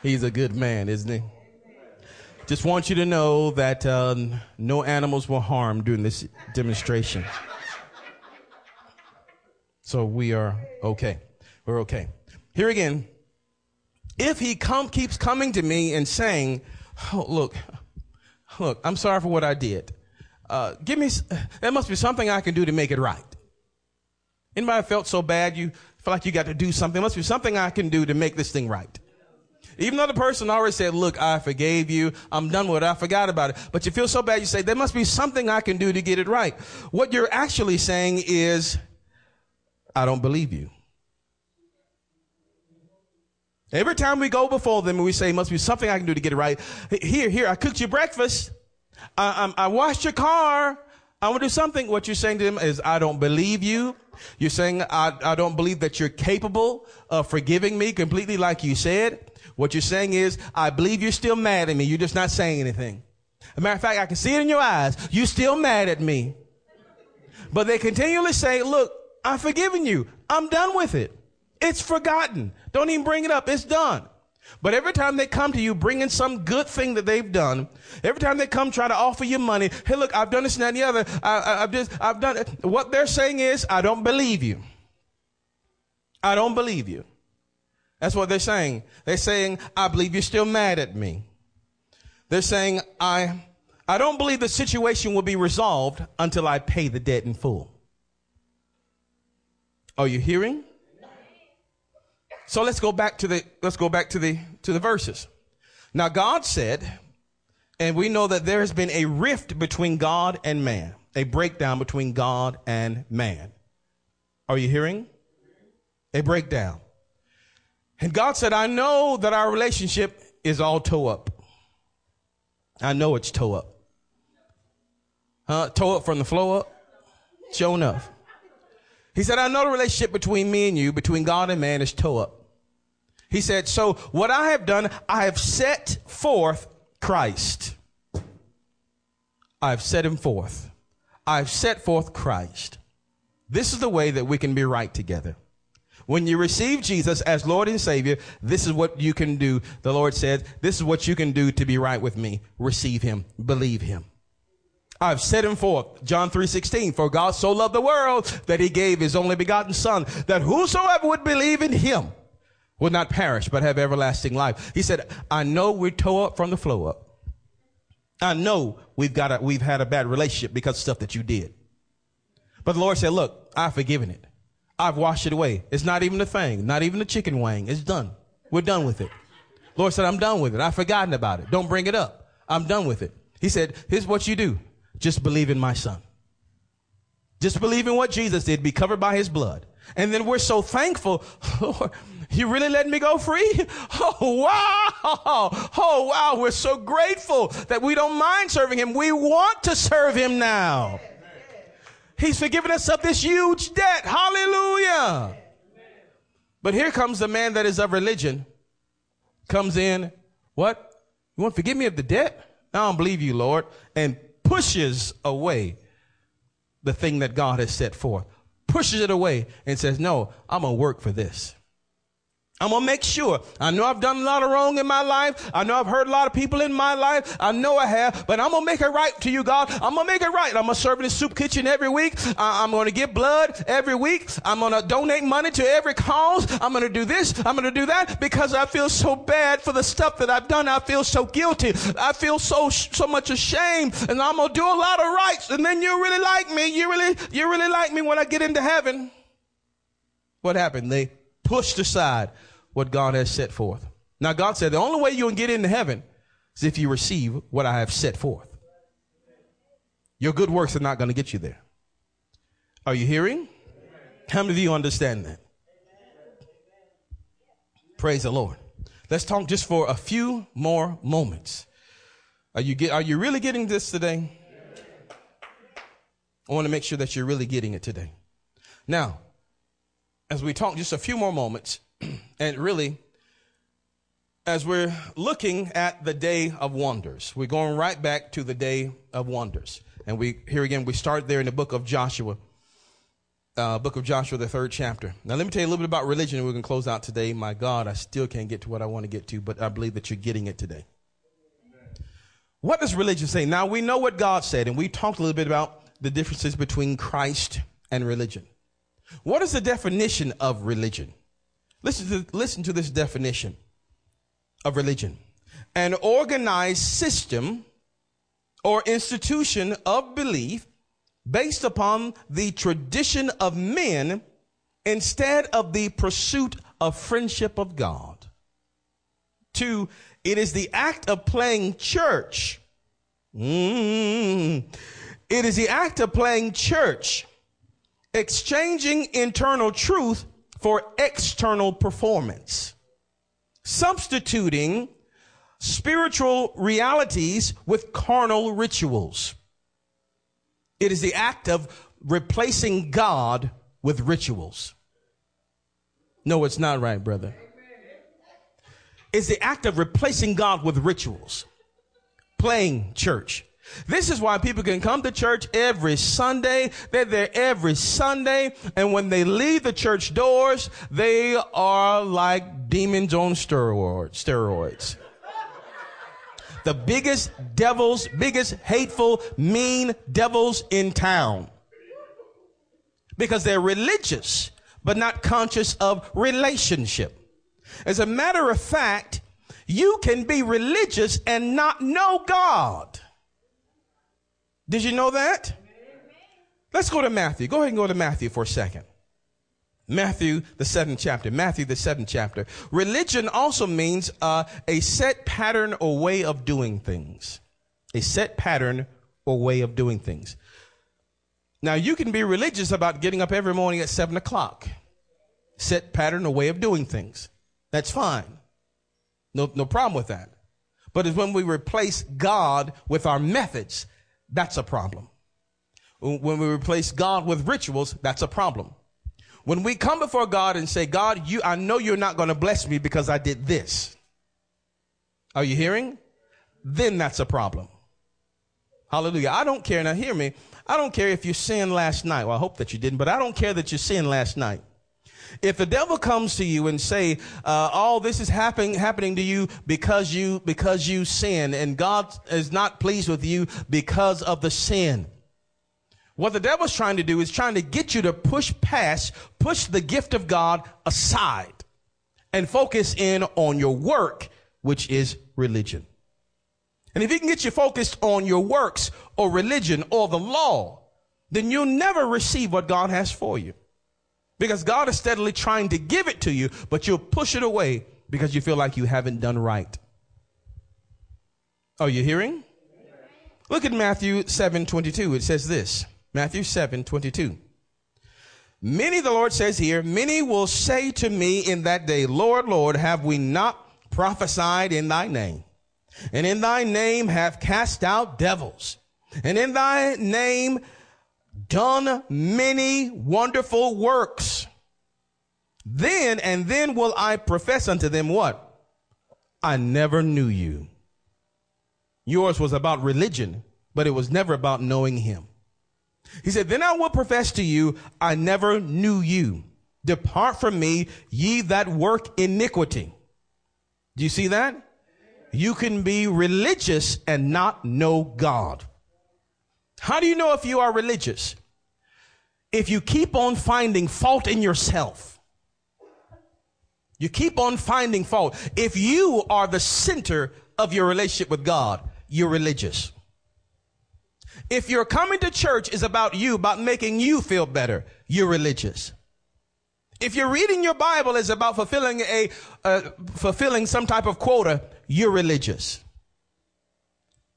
He's a good man, isn't he? Just want you to know that no animals were harmed during this demonstration. So we are okay. We're okay. Here again, if he keeps coming to me and saying, oh, look, I'm sorry for what I did. There must be something I can do to make it right. Anybody felt so bad you feel like you got to do something? There must be something I can do to make this thing right. Even though the person already said, look, I forgave you. I'm done with it. I forgot about it. But you feel so bad. You say, there must be something I can do to get it right. What you're actually saying is, I don't believe you. Every time we go before them and we say, must be something I can do to get it right. Here, I cooked your breakfast. I washed your car. I want to do something. What you're saying to them is, I don't believe you. You're saying, I don't believe that you're capable of forgiving me completely like you said. What you're saying is, I believe you're still mad at me. You're just not saying anything. As a matter of fact, I can see it in your eyes. You're still mad at me. But they continually say, look, I've forgiven you. I'm done with it. It's forgotten. Don't even bring it up. It's done. But every time they come to you bringing some good thing that they've done, every time they come try to offer you money, hey, look, I've done this and that and the other. I've done it. What they're saying is, I don't believe you. I don't believe you. That's what they're saying. They're saying, I believe you're still mad at me. They're saying, I don't believe the situation will be resolved until I pay the debt in full. Are you hearing? So let's go back to the verses. Now God said, and we know that there has been a rift between God and man, a breakdown between God and man. Are you hearing? A breakdown. And God said, I know that our relationship is all toe up. I know it's toe up. Huh? Toe up from the flow up? Sure enough. He said, I know the relationship between me and you, between God and man, is toe up. He said, so what I have done, I have set forth Christ. I've set him forth. I've set forth Christ. This is the way that we can be right together. When you receive Jesus as Lord and Savior, this is what you can do. The Lord said, this is what you can do to be right with me. Receive him. Believe him. I've set him forth. John 3:16, for God so loved the world that he gave his only begotten son, that whosoever would believe in him would not perish, but have everlasting life. He said, I know we're toe up from the flow up. I know we've had a bad relationship because of stuff that you did. But the Lord said, look, I've forgiven it. I've washed it away. It's not even a thing, not even a chicken wing. It's done. We're done with it. Lord said, I'm done with it. I've forgotten about it. Don't bring it up. I'm done with it. He said, here's what you do. Just believe in my son. Just believe in what Jesus did. Be covered by his blood. And then we're so thankful. Lord, you really letting me go free? Oh, wow. Oh, wow. We're so grateful that we don't mind serving him. We want to serve him now. He's forgiven us of this huge debt. Hallelujah. But here comes the man that is of religion. Comes in. What? You want to forgive me of the debt? I don't believe you, Lord. And pushes away the thing that God has set forth, pushes it away and says, no, I'm going to work for this. I'm going to make sure. I know I've done a lot of wrong in my life. I know I've hurt a lot of people in my life. I know I have, but I'm going to make it right to you, God. I'm going to make it right. I'm going to serve in the soup kitchen every week. I'm going to give blood every week. I'm going to donate money to every cause. I'm going to do this. I'm going to do that because I feel so bad for the stuff that I've done. I feel so guilty. I feel so much ashamed, and I'm going to do a lot of rights, and then you'll really like me. You really like me when I get into heaven. What happened? They pushed aside what God has set forth. Now, God said, the only way you can get into heaven is if you receive what I have set forth. Your good works are not going to get you there. Are you hearing? Amen. How many of you understand that? Amen. Praise the Lord. Let's talk just for a few more moments. Are you really getting this today? Amen. I want to make sure that you're really getting it today. Now, as we talk just a few more moments, and really, as we're looking at the Day of Wonders, we're going right back to the Day of Wonders. And we start there in the book of Joshua, the third chapter. Now, let me tell you a little bit about religion, and we're going to close out today. My God, I still can't get to what I want to get to, but I believe that you're getting it today. Amen. What does religion say? Now, we know what God said, and we talked a little bit about the differences between Christ and religion. What is the definition of religion? Listen to this definition of religion. An organized system or institution of belief based upon the tradition of men instead of the pursuit of friendship of God. 2, it is the act of playing church. It is the act of playing church, exchanging internal truth for external performance, substituting spiritual realities with carnal rituals. It is the act of replacing God with rituals. No, it's not right, brother. It's the act of replacing God with rituals, playing church. This is why people can come to church every Sunday. They're there every Sunday. And when they leave the church doors, they are like demons on steroids. The biggest devils, biggest hateful, mean devils in town. Because they're religious, but not conscious of relationship. As a matter of fact, you can be religious and not know God. Did you know that? Let's go to Matthew. Go ahead and go to Matthew for a second. Matthew, the 7th chapter. Matthew, the 7th chapter. Religion also means a set pattern or way of doing things. A set pattern or way of doing things. Now, you can be religious about getting up every morning at 7 o'clock. Set pattern or way of doing things. That's fine. No problem with that. But it's when we replace God with our methods, that's a problem. When we replace God with rituals, that's a problem. When we come before God and say, God, I know you're not going to bless me because I did this. Are you hearing? Then that's a problem. Hallelujah. I don't care. Now hear me. I don't care if you sinned last night. Well, I hope that you didn't, but I don't care that you sinned last night. If the devil comes to you and say, all this is happening to you because you sin, and God is not pleased with you because of the sin. What the devil's trying to do is trying to get you to push the gift of God aside and focus in on your work, which is religion. And if he can get you focused on your works or religion or the law, then you'll never receive what God has for you. Because God is steadily trying to give it to you, but you'll push it away because you feel like you haven't done right. Are you hearing? Look at Matthew 7:22. It says this, Matthew 7:22. Many, the Lord says here, many will say to me in that day, Lord, Lord, have we not prophesied in thy name? And in thy name have cast out devils. And in thy name done many wonderful works. Then will I profess unto them what? I never knew you. Yours was about religion, but it was never about knowing him. He said, then I will profess to you, I never knew you. Depart from me, ye that work iniquity. Do you see that? You can be religious and not know God. How do you know if you are religious? If you keep on finding fault in yourself. You keep on finding fault. If you are the center of your relationship with God, you're religious. If you're coming to church is about you, about making you feel better, you're religious. If you're reading your Bible is about fulfilling some type of quota, you're religious.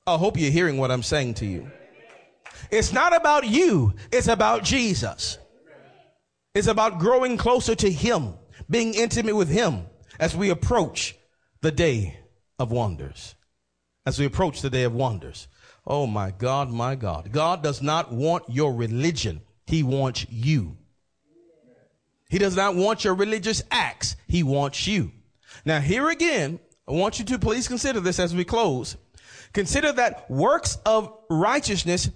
I hope you're hearing what I'm saying to you. It's not about you. It's about Jesus. It's about growing closer to him, being intimate with him as we approach the day of wonders. As we approach the day of wonders. Oh, my God, my God. God does not want your religion. He wants you. He does not want your religious acts. He wants you. Now, here again, I want you to please consider this as we close. Consider that works of righteousness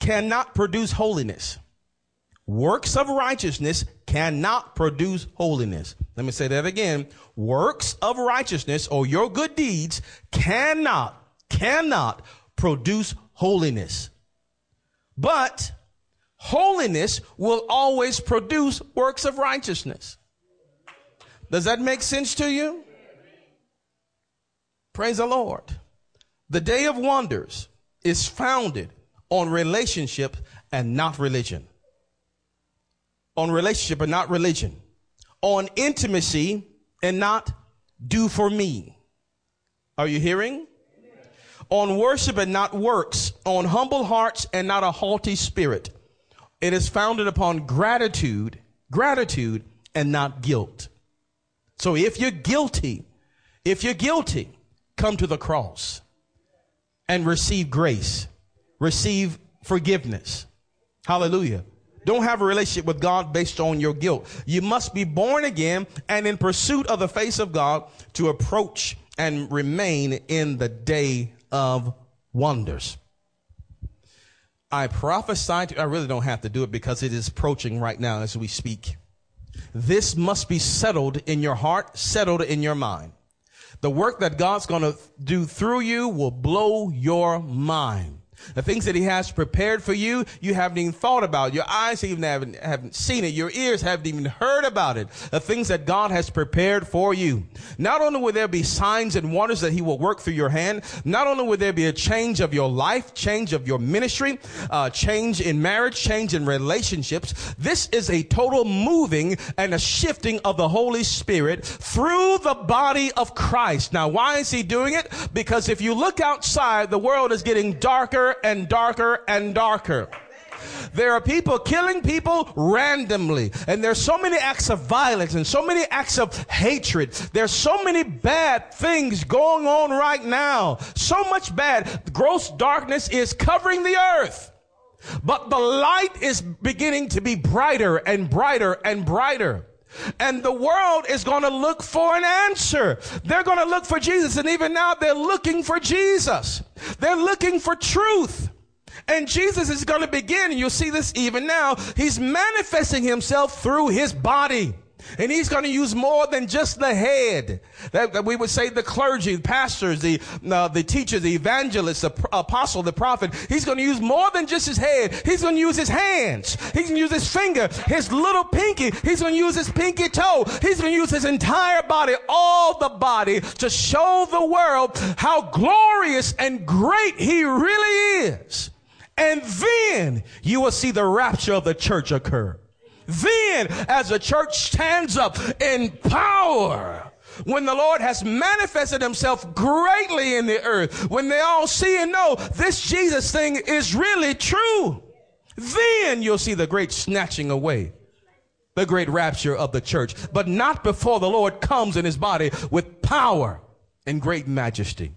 cannot produce holiness. Works of righteousness cannot produce holiness. Let me say that again. Works of righteousness or your good deeds cannot produce holiness. But holiness will always produce works of righteousness. Does that make sense to you? Praise the Lord. The day of wonders is founded on relationship and not religion. On relationship and not religion. On intimacy and not do for me. Are you hearing? Amen. On worship and not works. On humble hearts and not a haughty spirit. It is founded upon gratitude and not guilt. So if you're guilty, come to the cross and receive grace. Receive forgiveness. Hallelujah. Don't have a relationship with God based on your guilt. You must be born again and in pursuit of the face of God to approach and remain in the day of wonders. I prophesied. I really don't have to do it because it is approaching right now as we speak. This must be settled in your heart, settled in your mind. The work that God's going to do through you will blow your mind. The things that he has prepared for you, you haven't even thought about. Your eyes even haven't seen it. Your ears haven't even heard about it. The things that God has prepared for you. Not only will there be signs and wonders that he will work through your hand, not only will there be a change of your life, change of your ministry, change in marriage, change in relationships. This is a total moving and a shifting of the Holy Spirit through the body of Christ. Now, why is he doing it? Because if you look outside, the world is getting darker and darker and darker. There are people killing people randomly, and there's so many acts of violence and so many acts of hatred. There's so many bad things going on right now. So much bad. Gross darkness is covering the earth. But the light is beginning to be brighter and brighter and brighter. And the world is going to look for an answer. They're going to look for Jesus. And even now they're looking for Jesus. They're looking for truth. And Jesus is going to begin. And you'll see this even now. He's manifesting himself through his body. And he's going to use more than just the head. That we would say the clergy, the pastors, the teachers, the evangelists, the apostle, the prophet. He's going to use more than just his head. He's going to use his hands. He's going to use his finger, his little pinky. He's going to use his pinky toe. He's going to use his entire body, all the body, to show the world how glorious and great he really is. And then you will see the rapture of the church occur. Then, as the church stands up in power, when the Lord has manifested himself greatly in the earth, when they all see and know this Jesus thing is really true, then you'll see the great snatching away, the great rapture of the church, but not before the Lord comes in his body with power and great majesty.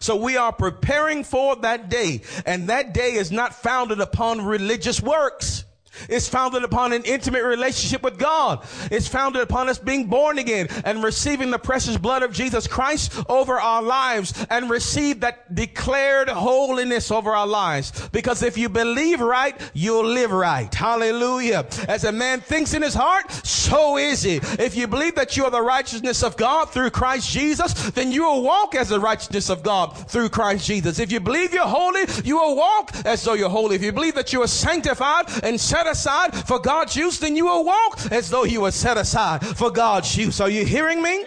So we are preparing for that day, and that day is not founded upon religious works. It's founded upon an intimate relationship with God. It's founded upon us being born again and receiving the precious blood of Jesus Christ over our lives and receive that declared holiness over our lives. Because if you believe right, you'll live right. Hallelujah. As a man thinks in his heart, so is he. If you believe that you are the righteousness of God through Christ Jesus, then you will walk as the righteousness of God through Christ Jesus. If you believe you're holy, you will walk as though you're holy. If you believe that you are sanctified and set aside for God's use, then you will walk as though you were set aside for God's use. Are you hearing me?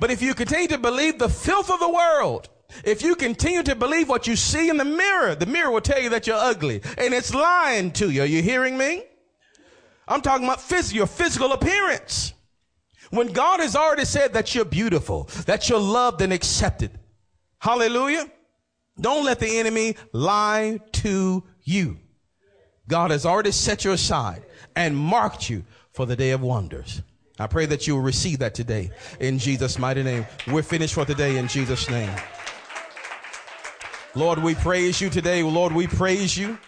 But if you continue to believe the filth of the world, if you continue to believe what you see in the mirror will tell you that you're ugly, and it's lying to you. Are you hearing me? I'm talking about your physical appearance. When God has already said that you're beautiful, that you're loved and accepted. Hallelujah. Don't let the enemy lie to you. God has already set you aside and marked you for the day of wonders. I pray that you will receive that today in Jesus' mighty name. We're finished for today in Jesus' name. Lord, we praise you today. Lord, we praise you.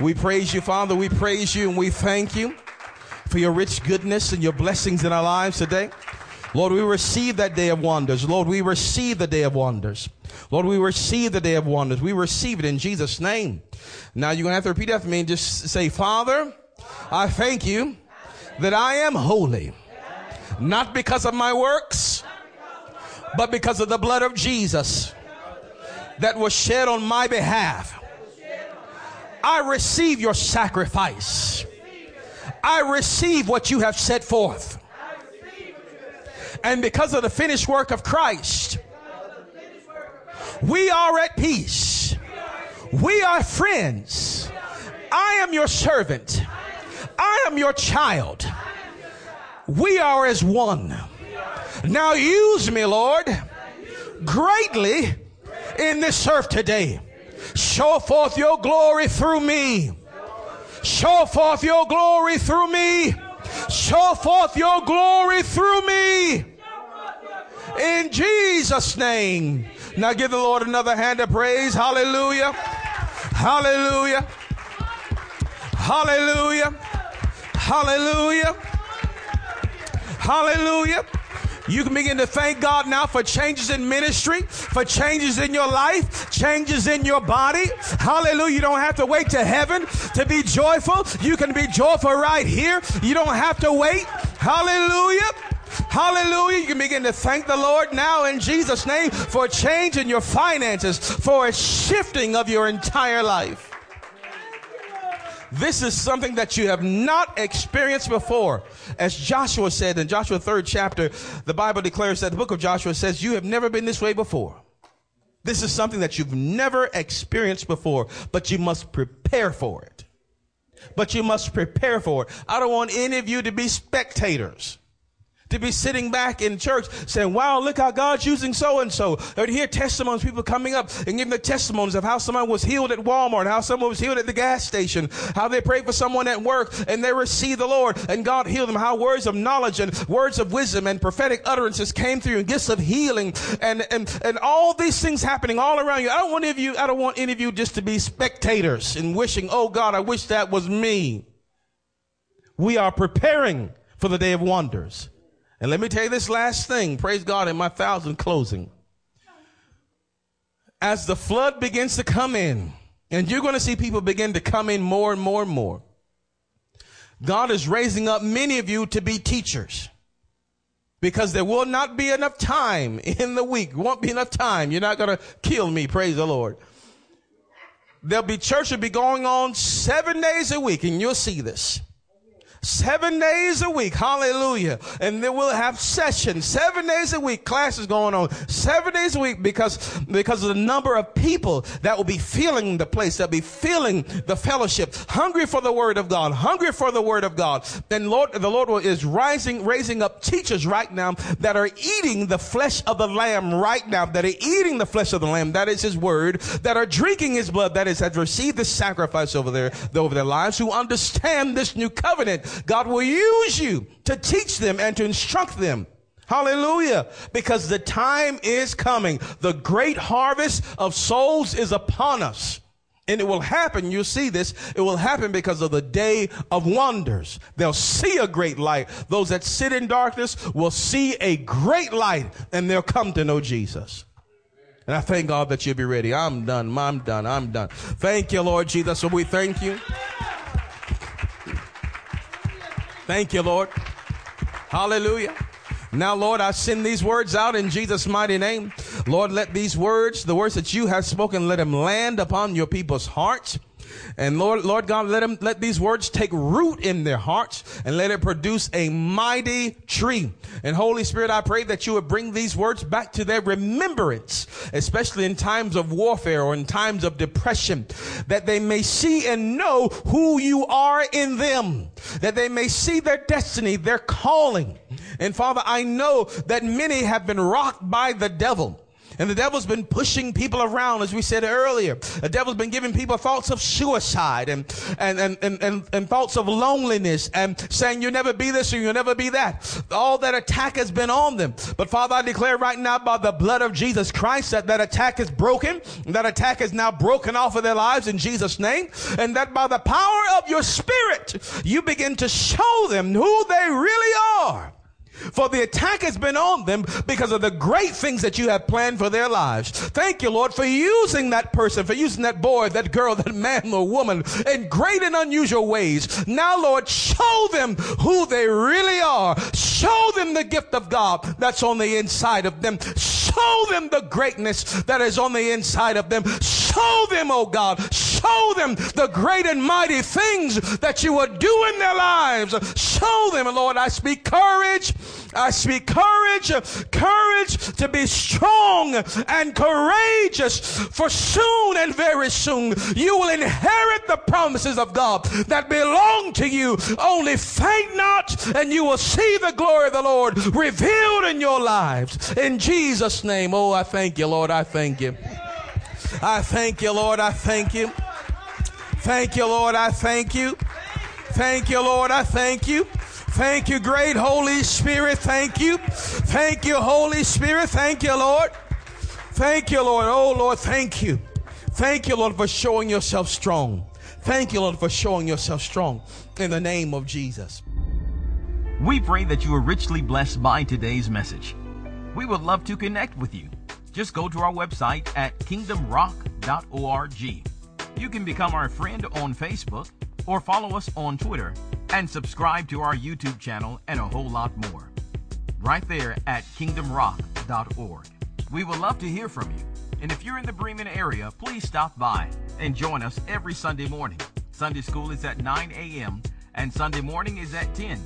We praise you, Father. We praise you and we thank you for your rich goodness and your blessings in our lives today. Lord, we receive that day of wonders. Lord, we receive the day of wonders. Lord, we receive the day of wonders. We receive it in Jesus' name. Now you're going to have to repeat after me and just say, Father, I thank you that I am holy, not because of my works, but because of the blood of Jesus that was shed on my behalf. I receive your sacrifice. I receive what you have set forth. And because of the finished work of Christ, we are at peace. We are friends. I am your servant. I am your child. We are as one. Now use me, Lord, greatly in this earth today. Show forth your glory through me. Show forth your glory through me. Show forth your glory through me. In Jesus' name. Now give the Lord another hand of praise. Hallelujah. Hallelujah. Hallelujah. Hallelujah. Hallelujah. You can begin to thank God now for changes in ministry, for changes in your life, changes in your body. Hallelujah. You don't have to wait to heaven to be joyful. You can be joyful right here. You don't have to wait. Hallelujah. Hallelujah. You can begin to thank the Lord now in Jesus' name for a change in your finances, for a shifting of your entire life. This is something that you have not experienced before. As Joshua said in Joshua 3rd chapter, the Bible declares that the book of Joshua says you have never been this way before. This is something that you've never experienced before, but you must prepare for it. But you must prepare for it. I don't want any of you to be spectators, to be sitting back in church saying, wow, look how God's using so-and-so. Or to hear testimonies, people coming up and giving the testimonies of how someone was healed at Walmart, how someone was healed at the gas station, how they prayed for someone at work and they received the Lord and God healed them, how words of knowledge and words of wisdom and prophetic utterances came through and gifts of healing and all these things happening all around you. I don't want any of you just to be spectators and wishing, oh God, I wish that was me. We are preparing for the day of wonders. And let me tell you this last thing, praise God, in my thousand closing. As the flood begins to come in, and you're going to see people begin to come in more and more and more, God is raising up many of you to be teachers because there will not be enough time in the week. There won't be enough time. You're not going to kill me, praise the Lord. There'll be church will be going on 7 days a week, and you'll see this. 7 days a week. Hallelujah. And then we'll have sessions. 7 days a week. Classes going on. 7 days a week because of the number of people that will be feeling the place, that will be feeling the fellowship, hungry for the word of God, hungry for the word of God. And the Lord is raising up teachers right now that are eating the flesh of the lamb right now, that are eating the flesh of the lamb. That is his word, that are drinking his blood, that is, has received the sacrifice over their lives, who understand this new covenant. God will use you to teach them and to instruct them. Hallelujah. Because the time is coming. The great harvest of souls is upon us. And it will happen, you see this, it will happen because of the day of wonders. They'll see a great light. Those that sit in darkness will see a great light, and they'll come to know Jesus. And I thank God that you'll be ready. I'm done. Thank you, Lord Jesus. So we thank you. Thank you, Lord. Hallelujah. Now, Lord, I send these words out in Jesus' mighty name. Lord, let these words, the words that you have spoken, let them land upon your people's hearts. And Lord God, let these words take root in their hearts and let it produce a mighty tree. And Holy Spirit, I pray that you would bring these words back to their remembrance, especially in times of warfare or in times of depression, that they may see and know who you are in them, that they may see their destiny, their calling. And Father, I know that many have been rocked by the devil. And the devil's been pushing people around, as we said earlier. The devil's been giving people thoughts of suicide and thoughts of loneliness and saying you'll never be this or you'll never be that. All that attack has been on them. But Father, I declare right now by the blood of Jesus Christ that attack is broken. That attack is now broken off of their lives in Jesus' name. And that by the power of your Spirit, you begin to show them who they really are. For the attack has been on them because of the great things that you have planned for their lives. Thank you, Lord, for using that person, for using that boy, that girl, that man, or woman in great and unusual ways. Now, Lord, show them who they really are. Show them the gift of God that's on the inside of them. Show them the greatness that is on the inside of them. Show them, oh God, show them the great and mighty things that you would do in their lives. Show them, Lord, I speak courage. I speak courage to be strong and courageous, for soon and very soon you will inherit the promises of God that belong to you. Only faint not, and you will see the glory of the Lord revealed in your lives. In Jesus' name, oh, I thank you, Lord, I thank you. I thank you, Lord, I thank you. Thank you, Lord, I thank you. Thank you, Lord, I thank you. Thank you, great Holy Spirit. Thank you. Thank you, Holy Spirit. Thank you, Lord. Thank you, Lord. Oh, Lord, thank you. Thank you, Lord, for showing yourself strong. Thank you, Lord, for showing yourself strong in the name of Jesus. We pray that you are richly blessed by today's message. We would love to connect with you. Just go to our website at kingdomrock.org. You can become our friend on Facebook or follow us on Twitter, and subscribe to our YouTube channel and a whole lot more. Right there at kingdomrock.org. We would love to hear from you. And if you're in the Bremen area, please stop by and join us every Sunday morning. Sunday school is at 9 a.m. and Sunday morning is at 10.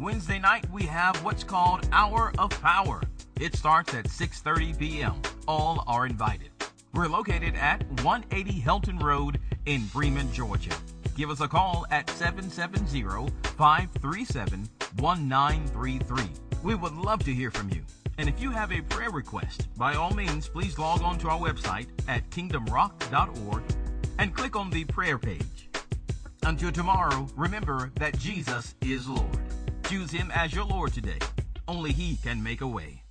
Wednesday night, we have what's called Hour of Power. It starts at 6:30 p.m. All are invited. We're located at 180 Helton Road in Bremen, Georgia. Give us a call at 770-537-1933. We would love to hear from you. And if you have a prayer request, by all means, please log on to our website at kingdomrock.org and click on the prayer page. Until tomorrow, remember that Jesus is Lord. Choose Him as your Lord today. Only He can make a way.